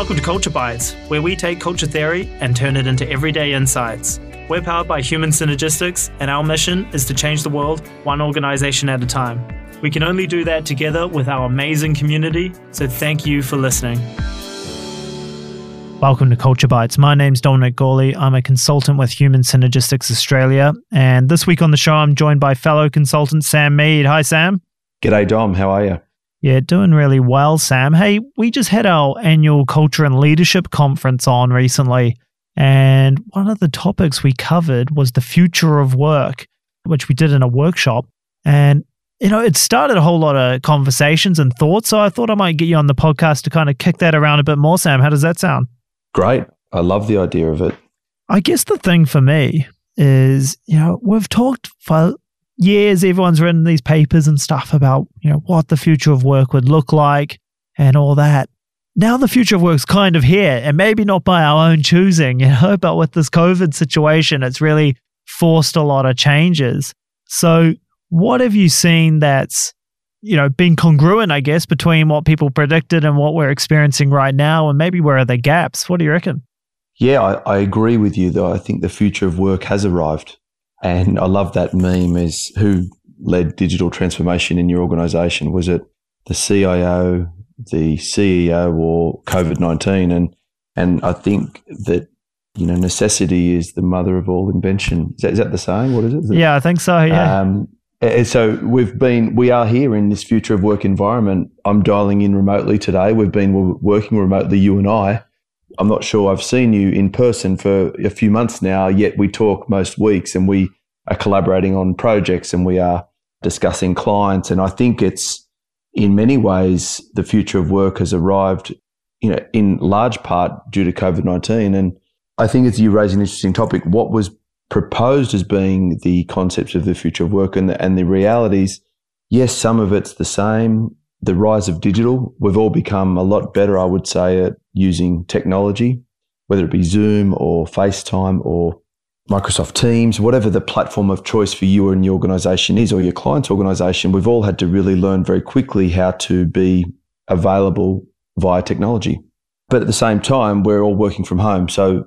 Welcome to Culture Bites, where we take culture theory and turn it into everyday insights. We're powered by Human Synergistics, and our mission is to change the world one organization at a time. We can only do that together with our amazing community, so thank you for listening. Welcome to Culture Bites. My name's Dominic Gawley. I'm a consultant with Human Synergistics Australia, and this week on the show, I'm joined by fellow consultant Sam Mead. Hi, Sam. G'day, Dom. How are you? Yeah, doing really well, Sam. Hey, we just had our annual Culture and Leadership Conference on recently, and one of the topics we covered was the future of work, which we did in a workshop. And, you know, it started a whole lot of conversations and thoughts, so I thought I might get you on the podcast to kind of kick that around a bit more, Sam. How does that sound? Great. I love the idea of it. I guess the thing for me is, you know, we've talked for years, everyone's written these papers and stuff about, you know, what the future of work would look like and all that. Now the future of work's kind of here, and maybe not by our own choosing, you know, but with this COVID situation, it's really forced a lot of changes. So what have you seen that's, you know, been congruent, I guess, between what people predicted and what we're experiencing right now, and maybe where are the gaps? What do you reckon? Yeah, I agree with you, though. I think the future of work has arrived. And I love that meme is who led digital transformation in your organization? Was it the CIO, the CEO, or COVID-19? And I think that, you know, necessity is the mother of all invention. Is that the saying? What is it? Yeah, I think so. Yeah. So we are here in this future of work environment. I'm dialing in remotely today. We've been working remotely, you and I. I'm not sure I've seen you in person for a few months now, yet we talk most weeks and we are collaborating on projects and we are discussing clients. And I think it's, in many ways, the future of work has arrived, you know, in large part due to COVID-19. And I think you raise an interesting topic. What was proposed as being the concepts of the future of work and the realities, yes, some of it's the same. The rise of digital, we've all become a lot better, I would say, at using technology, whether it be Zoom or FaceTime or Microsoft Teams, whatever the platform of choice for you and your organization is or your client's organization, we've all had to really learn very quickly how to be available via technology. But at the same time, we're all working from home. So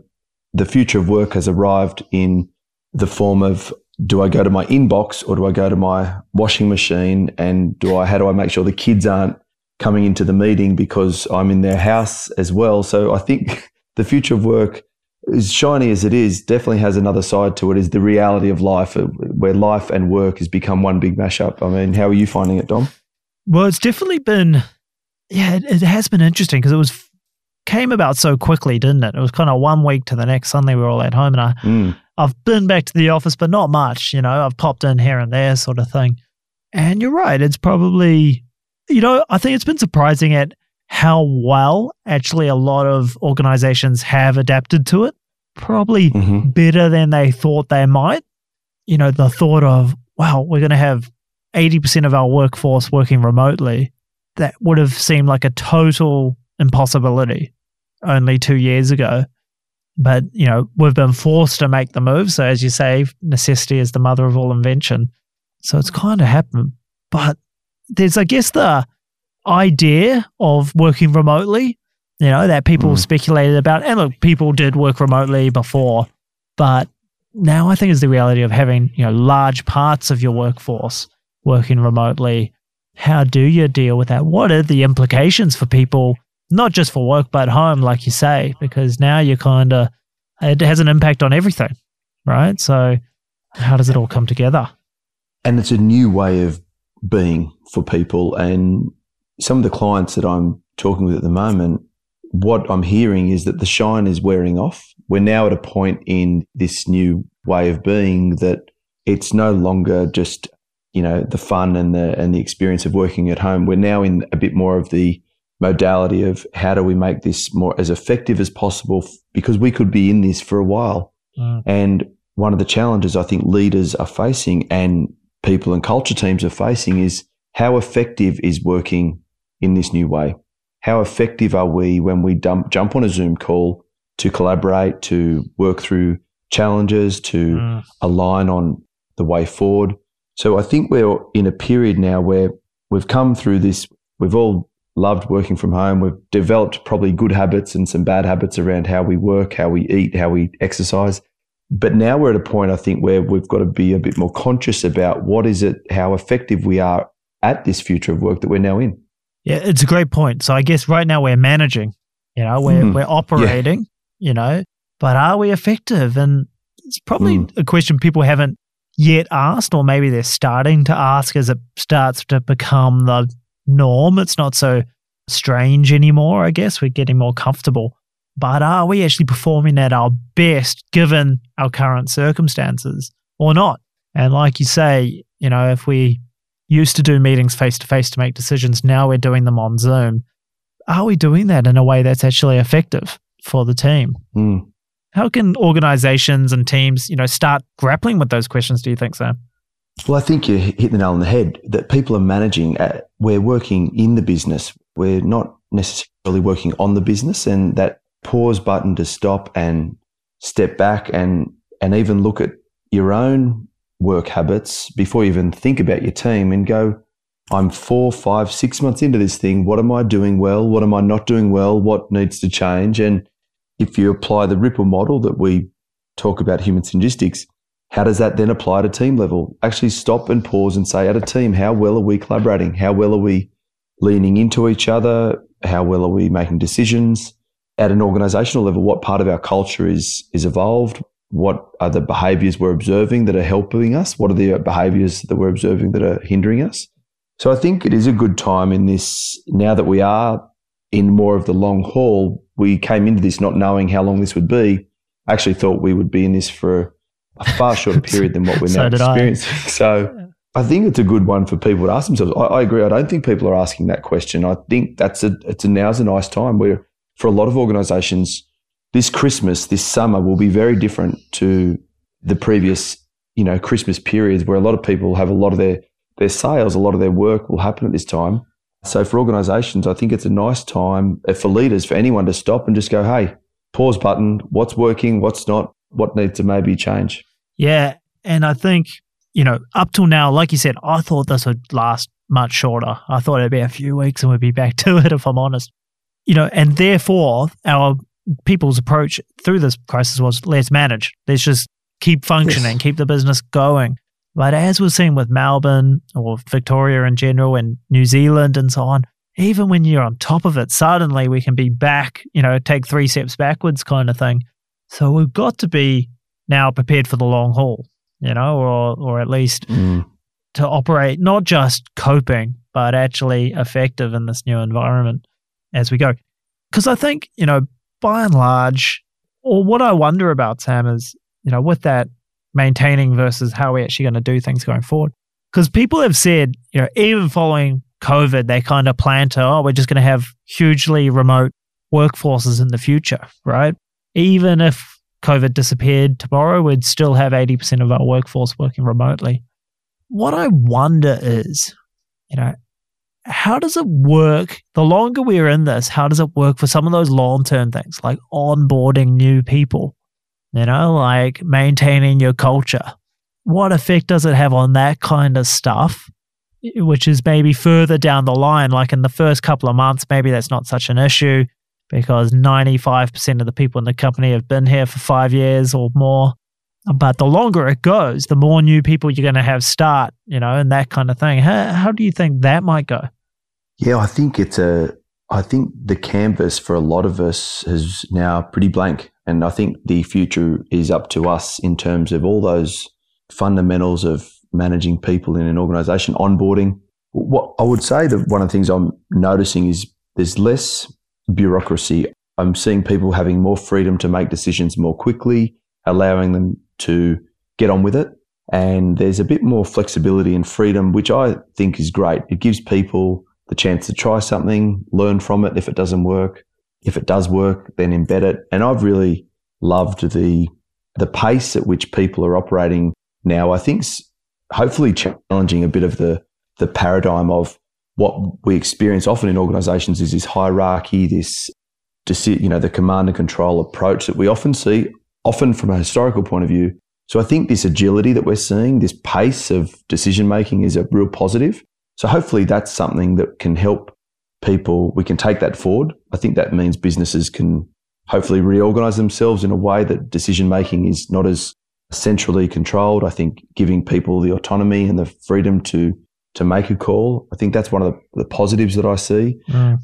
the future of work has arrived in the form of, do I go to my inbox or do I go to my washing machine, and how do I make sure the kids aren't coming into the meeting because I'm in their house as well? So I think the future of work, as shiny as it is, definitely has another side to it, is the reality of life, where life and work has become one big mashup. I mean, how are you finding it, Dom? Well, it's definitely been, yeah, it has been interesting because it came about so quickly, didn't it? It was kind of one week to the next. Suddenly we were all at home, and I've been back to the office, but not much, you know. I've popped in here and there sort of thing. And you're right. It's probably, you know, I think it's been surprising at how well actually a lot of organizations have adapted to it, probably better than they thought they might. You know, the thought of, wow, we're going to have 80% of our workforce working remotely. That would have seemed like a total impossibility only 2 years ago. But, you know, we've been forced to make the move. So as you say, necessity is the mother of all invention. So it's kind of happened. But there's, I guess, the idea of working remotely, you know, that people speculated about. And look, people did work remotely before. But now I think it's the reality of having, you know, large parts of your workforce working remotely. How do you deal with that? What are the implications for people? Not just for work, but home, like you say, because now you're kind of, it has an impact on everything, right? So how does it all come together? And it's a new way of being for people. And some of the clients that I'm talking with at the moment, what I'm hearing is that the shine is wearing off. We're now at a point in this new way of being that it's no longer just, you know, the fun and the experience of working at home. We're now in a bit more of the modality of how do we make this more as effective as possible, because we could be in this for a while. And one of the challenges I think leaders are facing and people and culture teams are facing is how effective is working in this new way? How effective are we when we jump on a Zoom call to collaborate, to work through challenges, to align on the way forward? So I think we're in a period now where we've come through this, we've all loved working from home. We've developed probably good habits and some bad habits around how we work, how we eat, how we exercise. But now we're at a point, I think, where we've got to be a bit more conscious about what is it, how effective we are at this future of work that we're now in. Yeah, it's a great point. So I guess right now we're managing, we're operating, but are we effective? And it's probably a question people haven't yet asked, or maybe they're starting to ask as it starts to become the norm. It's not so strange anymore, I guess. We're getting more comfortable. But are we actually performing at our best given our current circumstances or not? And like you say, if we used to do meetings face-to-face to make decisions, now we're doing them on Zoom. Are we doing that in a way that's actually effective for the team? Mm. How can organizations and teams, start grappling with those questions, do you think, Sam? Well, I think you hit the nail on the head that people are managing. We're working in the business. We're not necessarily working on the business, and that pause button to stop and step back and even look at your own work habits before you even think about your team and go, I'm 4, 5, 6 months into this thing. What am I doing well? What am I not doing well? What needs to change? And if you apply the Ripple model that we talk about, Human Synergistics, how does that then apply at a team level? Actually stop and pause and say, at a team, how well are we collaborating? How well are we leaning into each other? How well are we making decisions? At an organizational level, what part of our culture is evolved? What are the behaviors we're observing that are helping us? What are the behaviors that we're observing that are hindering us? So I think it is a good time in this, now that we are in more of the long haul. We came into this not knowing how long this would be. I actually thought we would be in this for a far shorter period than what we're now experiencing. So I think it's a good one for people to ask themselves. I agree. I don't think people are asking that question. I think now's a nice time where, for a lot of organizations, this Christmas, this summer will be very different to the previous, Christmas periods where a lot of people have a lot of their sales, a lot of their work will happen at this time. So for organizations, I think it's a nice time for leaders, for anyone to stop and just go, hey, pause button, what's working, what's not, what needs to maybe change. Yeah. And I think, up till now, like you said, I thought this would last much shorter. I thought it'd be a few weeks and we'd be back to it, if I'm honest. And therefore our people's approach through this crisis was, let's manage, let's just keep functioning, keep the business going. But as we're seeing with Melbourne or Victoria in general and New Zealand and so on, even when you're on top of it, suddenly we can be back, take 3 steps backwards kind of thing. So we've got to be now prepared for the long haul, or at least to operate, not just coping, but actually effective in this new environment as we go. Because I think, by and large, or what I wonder about, Sam, is, with that maintaining versus how we're actually going to do things going forward. Because people have said, even following COVID, they kind of plan to, we're just going to have hugely remote workforces in the future, right? Even if COVID disappeared tomorrow, we'd still have 80% of our workforce working remotely. What I wonder is, how does it work? The longer we're in this, how does it work for some of those long-term things like onboarding new people, like maintaining your culture? What effect does it have on that kind of stuff, which is maybe further down the line? Like in the first couple of months, maybe that's not such an issue because 95% of the people in the company have been here for 5 years or more. But the longer it goes, the more new people you're going to have start, and that kind of thing. How do you think that might go? Yeah, I think the canvas for a lot of us is now pretty blank. And I think the future is up to us in terms of all those fundamentals of managing people in an organization, onboarding. What I would say that one of the things I'm noticing is there's less bureaucracy. I'm seeing people having more freedom to make decisions more quickly, allowing them to get on with it. And there's a bit more flexibility and freedom, which I think is great. It gives people the chance to try something, learn from it if it doesn't work. If it does work, then embed it. And I've really loved the pace at which people are operating now. I think hopefully challenging a bit of the paradigm of what we experience often in organizations is this hierarchy, the command and control approach that we often see, often from a historical point of view. So I think this agility that we're seeing, this pace of decision making is a real positive. So hopefully that's something that can help people, we can take that forward. I think that means businesses can hopefully reorganize themselves in a way that decision-making is not as centrally controlled. I think giving people the autonomy and the freedom to make a call, I think that's one of the positives that I see. Mm.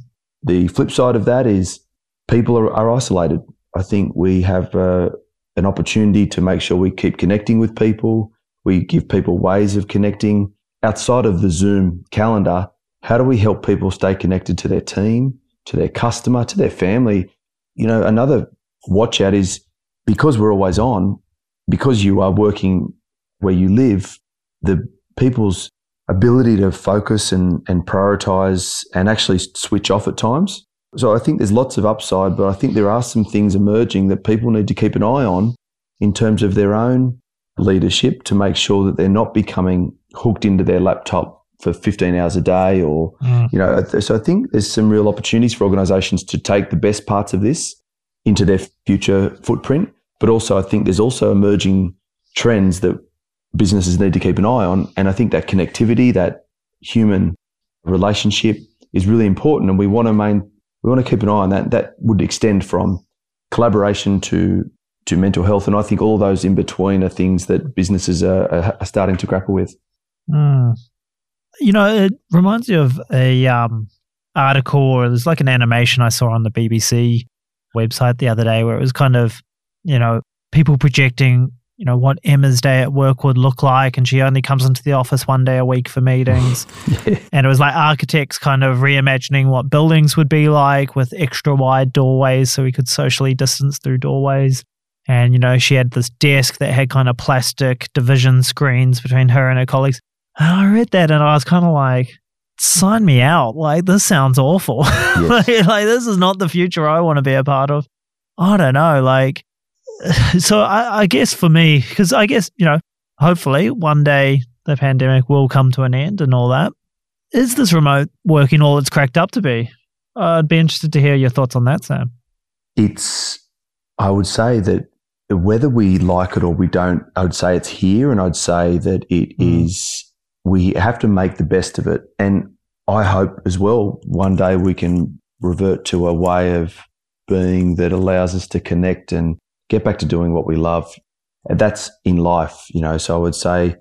The flip side of that is people are isolated. I think we have an opportunity to make sure we keep connecting with people. We give people ways of connecting. Outside of the Zoom calendar, how do we help people stay connected to their team, to their customer, to their family? You know, another watch out is because we're always on, because you are working where you live, the people's ability to focus and prioritize and actually switch off at times. So I think there's lots of upside, but I think there are some things emerging that people need to keep an eye on in terms of their own leadership to make sure that they're not becoming hooked into their laptop for 15 hours a day or, you know, so I think there's some real opportunities for organizations to take the best parts of this into their future footprint. But also I think there's also emerging trends that businesses need to keep an eye on. And I think that connectivity, that human relationship is really important. And we want to keep an eye on that. That would extend from collaboration to mental health. And I think all those in between are things that businesses are starting to grapple with. Mm. You know, it reminds me of a article, or there's like an animation I saw on the BBC website the other day where it was kind of, you know, people projecting, you know, what Emma's day at work would look like, and she only comes into the office one day a week for meetings. Yeah. And it was like architects kind of reimagining what buildings would be like with extra wide doorways so we could socially distance through doorways. And, you know, she had this desk that had kind of plastic division screens between her and her colleagues. And I read that and I was kind of like, sign me out. Like, this sounds awful. Yes. like, this is not the future I want to be a part of. I don't know. Like, so I guess for me, because I guess, you know, hopefully one day the pandemic will come to an end and all that. Is this remote working all it's cracked up to be? I'd be interested to hear your thoughts on that, Sam. I would say that whether we like it or we don't, I would say it's here, and I'd say that it is, we have to make the best of it. And I hope as well one day we can revert to a way of being that allows us to connect and get back to doing what we love. And that's in life, you know. So I would say,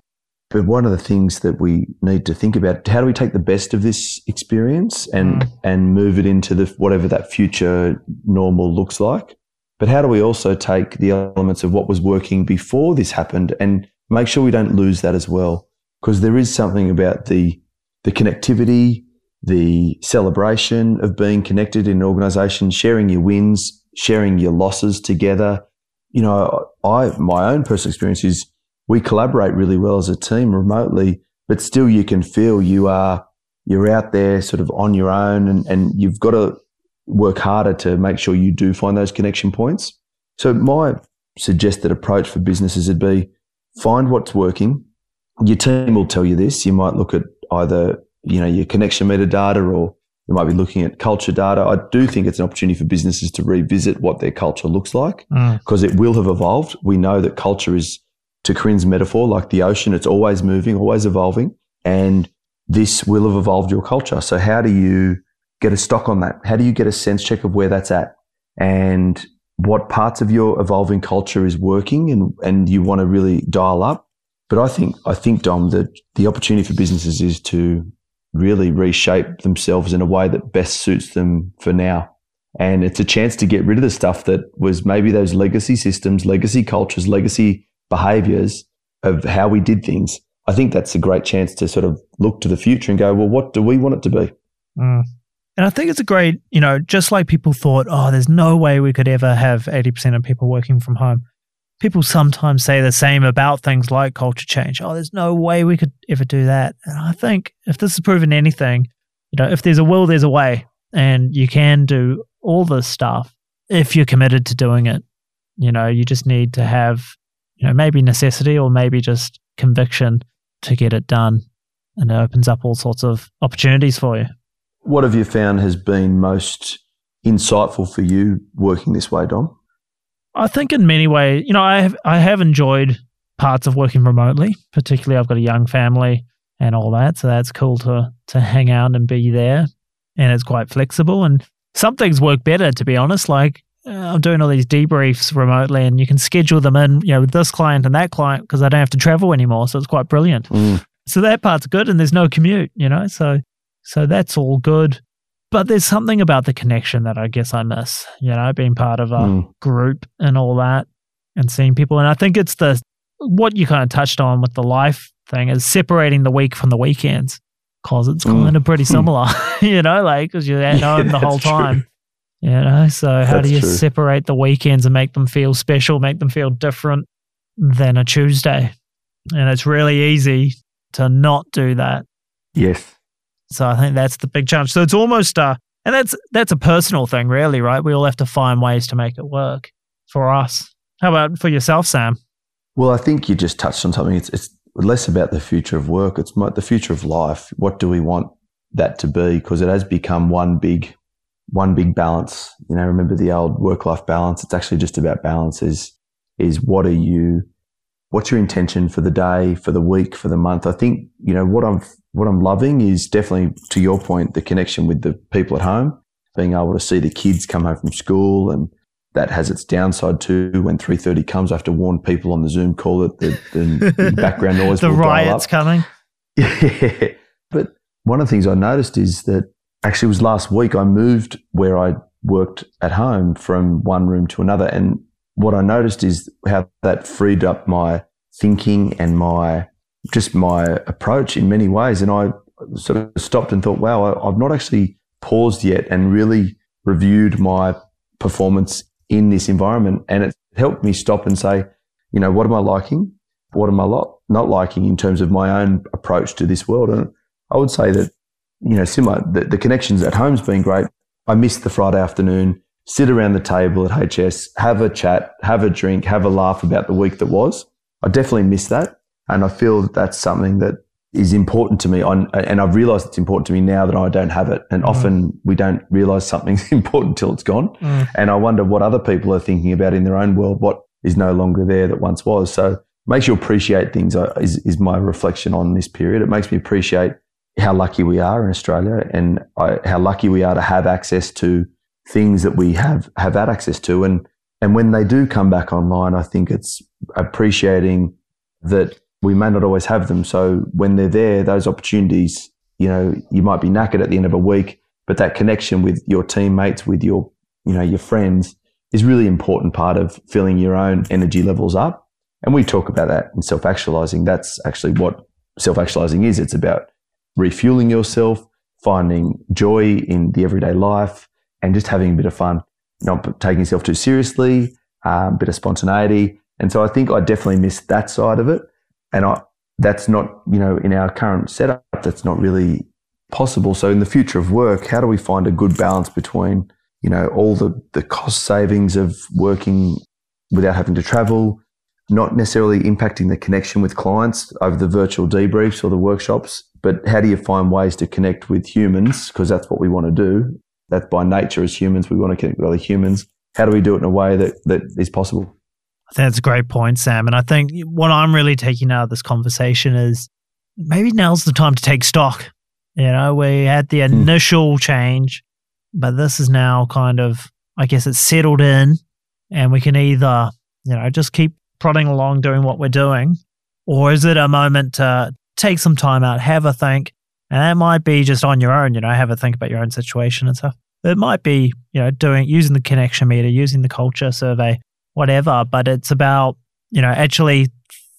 but one of the things that we need to think about, how do we take the best of this experience and move it into the whatever that future normal looks like? But how do we also take the elements of what was working before this happened and make sure we don't lose that as well? Because there is something about the connectivity, the celebration of being connected in an organisation, sharing your wins, sharing your losses together. You know, my own personal experience is we collaborate really well as a team remotely, but still you can feel you're out there sort of on your own, and you've got to work harder to make sure you do find those connection points. So my suggested approach for businesses would be find what's working. Your team will tell you this. You might look at either, you know, your connection metadata, or you might be looking at culture data. I do think it's an opportunity for businesses to revisit what their culture looks like, because it will have evolved. We know that culture is, to Corinne's metaphor, like the ocean. It's always moving, always evolving, and this will have evolved your culture. So how do you get a stock on that? How do you get a sense check of where that's at and what parts of your evolving culture is working and you want to really dial up? But I think, Dom, that the opportunity for businesses is to really reshape themselves in a way that best suits them for now. And it's a chance to get rid of the stuff that was maybe those legacy systems, legacy cultures, legacy behaviors of how we did things. I think that's a great chance to sort of look to the future and go, well, what do we want it to be? Mm. And I think it's a great, you know, just like people thought, oh, there's no way we could ever have 80% of people working from home. People sometimes say the same about things like culture change. Oh, there's no way we could ever do that. And I think if this has proven anything, you know, if there's a will, there's a way. And you can do all this stuff if you're committed to doing it. You know, you just need to have, you know, maybe necessity or maybe just conviction to get it done. And it opens up all sorts of opportunities for you. What have you found has been most insightful for you working this way, Dom? I think in many ways, you know, I have enjoyed parts of working remotely, particularly I've got a young family and all that, so that's cool to hang out and be there. and it's quite flexible. And some things work better, to be honest. Like I'm doing all these debriefs remotely, and you can schedule them in, you know, with this client and that client because I don't have to travel anymore. So it's quite brilliant. Mm. So that part's good, and there's no commute, you know. So that's all good. But there's something about the connection that I guess I miss, you know, being part of a group and all that and seeing people. And I think it's what you kind of touched on with the life thing is separating the week from the weekends, because it's kind of pretty similar, you know, like because you're at home the whole time, you know. So how do you separate the weekends and make them feel special, make them feel different than a Tuesday? And it's really easy to not do that. Yes. So I think that's the big challenge. So it's almost and that's a personal thing really, right? We all have to find ways to make it work for us. How about for yourself, Sam? Well, I think you just touched on something. It's less about the future of work. It's the future of life. What do we want that to be? Because it has become one big balance. You know, remember the old work-life balance? It's actually just about balance is what's your intention for the day, for the week, for the month? I think, you know, what I'm loving is definitely, to your point, the connection with the people at home, being able to see the kids come home from school, and that has its downside too. When 3:30 comes, I have to warn people on the Zoom call that the background noise will dial up. The riot's coming. Yeah. But one of the things I noticed is that actually it was last week I moved where I worked at home from one room to another, and what I noticed is how that freed up my thinking and my approach in many ways. And I sort of stopped and thought, wow, I've not actually paused yet and really reviewed my performance in this environment. And it helped me stop and say, you know, what am I liking? What am I not liking in terms of my own approach to this world? And I would say that, you know, similar, the connections at home's been great. I missed the Friday afternoon. Sit around the table at HS, have a chat, have a drink, have a laugh about the week that was. I definitely miss that. And I feel that that's something that is important to me. And I've realised it's important to me now that I don't have it. And often we don't realise something's important till it's gone. Mm. And I wonder what other people are thinking about in their own world, what is no longer there that once was. So it makes you appreciate things is my reflection on this period. It makes me appreciate how lucky we are in Australia and how lucky we are to have access to things that we have had access to. And when they do come back online, I think it's appreciating that we may not always have them. So when they're there, those opportunities, you know, you might be knackered at the end of a week, but that connection with your teammates, with your, you know, your friends is really important part of filling your own energy levels up. And we talk about that in self-actualizing. That's actually what self-actualizing is. It's about refueling yourself, finding joy in the everyday life, and just having a bit of fun, not taking yourself too seriously, a bit of spontaneity. And so I think I definitely miss that side of it. And that's not, you know, in our current setup, that's not really possible. So in the future of work, how do we find a good balance between, you know, all the cost savings of working without having to travel, not necessarily impacting the connection with clients over the virtual debriefs or the workshops, but how do you find ways to connect with humans? Because that's what we want to do. That's by nature as humans. We want to connect with other humans. How do we do it in a way that is possible? I think that's a great point, Sam. And I think what I'm really taking out of this conversation is maybe now's the time to take stock. You know, we had the initial change, but this is now kind of, I guess it's settled in, and we can either, you know, just keep prodding along doing what we're doing, or is it a moment to take some time out, have a think. And that might be just on your own, you know, have a think about your own situation and stuff. It might be, you know, using the connection meter, using the culture survey, whatever. But it's about, you know, actually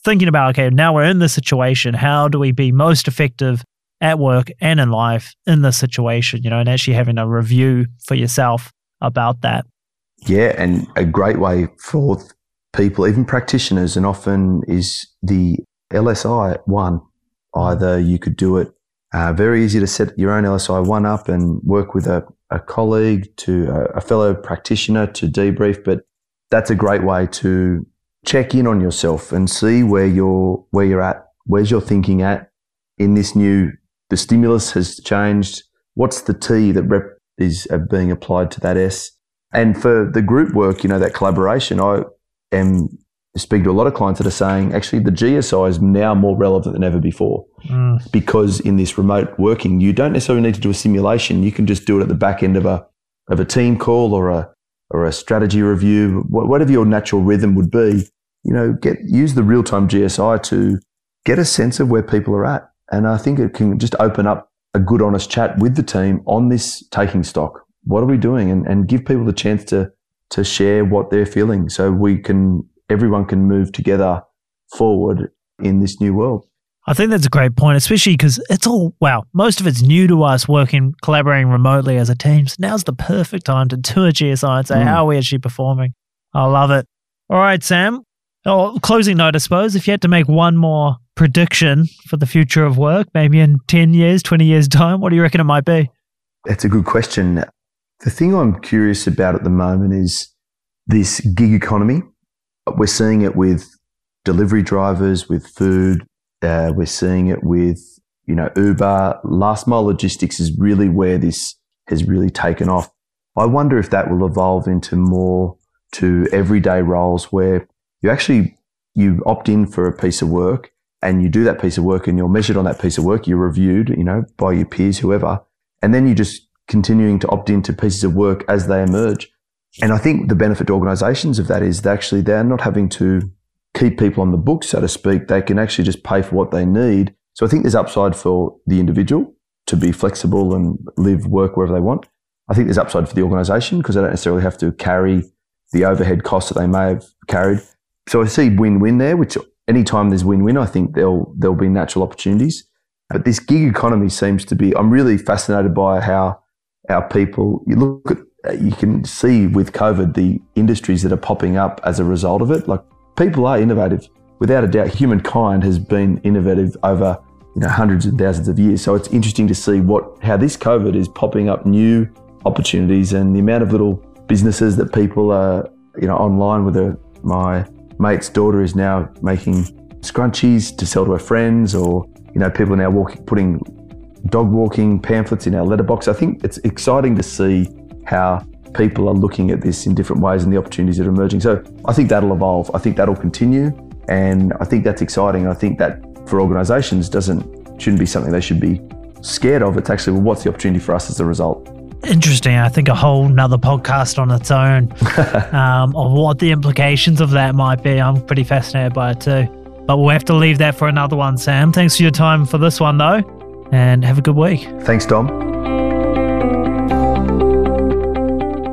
thinking about, okay, now we're in this situation. How do we be most effective at work and in life in this situation, you know, and actually having a review for yourself about that. Yeah. And a great way for people, even practitioners, and often is the LSI one. Either you could do it. Very easy to set your own LSI one up and work with a colleague to a fellow practitioner to debrief, but that's a great way to check in on yourself and see where you're at, where's your thinking at in this the stimulus has changed. What's the T that is being applied to that S? And for the group work, you know, that collaboration, I am speak to a lot of clients that are saying, actually, the GSI is now more relevant than ever before because in this remote working, you don't necessarily need to do a simulation. You can just do it at the back end of a team call or a strategy review, whatever your natural rhythm would be. You know, use the real-time GSI to get a sense of where people are at. And I think it can just open up a good, honest chat with the team on this taking stock. What are we doing? And give people the chance to share what they're feeling so everyone can move together forward in this new world. I think that's a great point, especially because most of it's new to us collaborating remotely as a team. So now's the perfect time to do a GSI and say, how are we actually performing? I love it. All right, Sam. Closing note, I suppose, if you had to make one more prediction for the future of work, maybe in 10 years, 20 years' time, what do you reckon it might be? That's a good question. The thing I'm curious about at the moment is this gig economy. We're seeing it with delivery drivers, with food. We're seeing it with, Uber. Last mile logistics is really where this has really taken off. I wonder if that will evolve into more to everyday roles where you opt in for a piece of work and you do that piece of work and you're measured on that piece of work. You're reviewed, by your peers, whoever, and then you just continuing to opt into pieces of work as they emerge. And I think the benefit to organisations of that is that actually they're not having to keep people on the books, so to speak. They can actually just pay for what they need. So I think there's upside for the individual to be flexible and work wherever they want. I think there's upside for the organisation because they don't necessarily have to carry the overhead costs that they may have carried. So I see win-win there, which anytime there's win-win, I think there'll be natural opportunities. But this gig economy seems to be, I'm really fascinated by how our people, you can see with COVID the industries that are popping up as a result of it. Like, people are innovative. Without a doubt, humankind has been innovative over hundreds and thousands of years. So it's interesting to see how this COVID is popping up new opportunities and the amount of little businesses that people are online with. My mate's daughter is now making scrunchies to sell to her friends, or people are now putting dog walking pamphlets in our letterbox. I think it's exciting to see how people are looking at this in different ways and the opportunities that are emerging. So I think that'll evolve. I think that'll continue. And I think that's exciting. I think that for organisations shouldn't be something they should be scared of. It's actually, what's the opportunity for us as a result? Interesting. I think a whole nother podcast on its own of what the implications of that might be. I'm pretty fascinated by it too. But we'll have to leave that for another one, Sam. Thanks for your time for this one though, and have a good week. Thanks, Dom.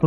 To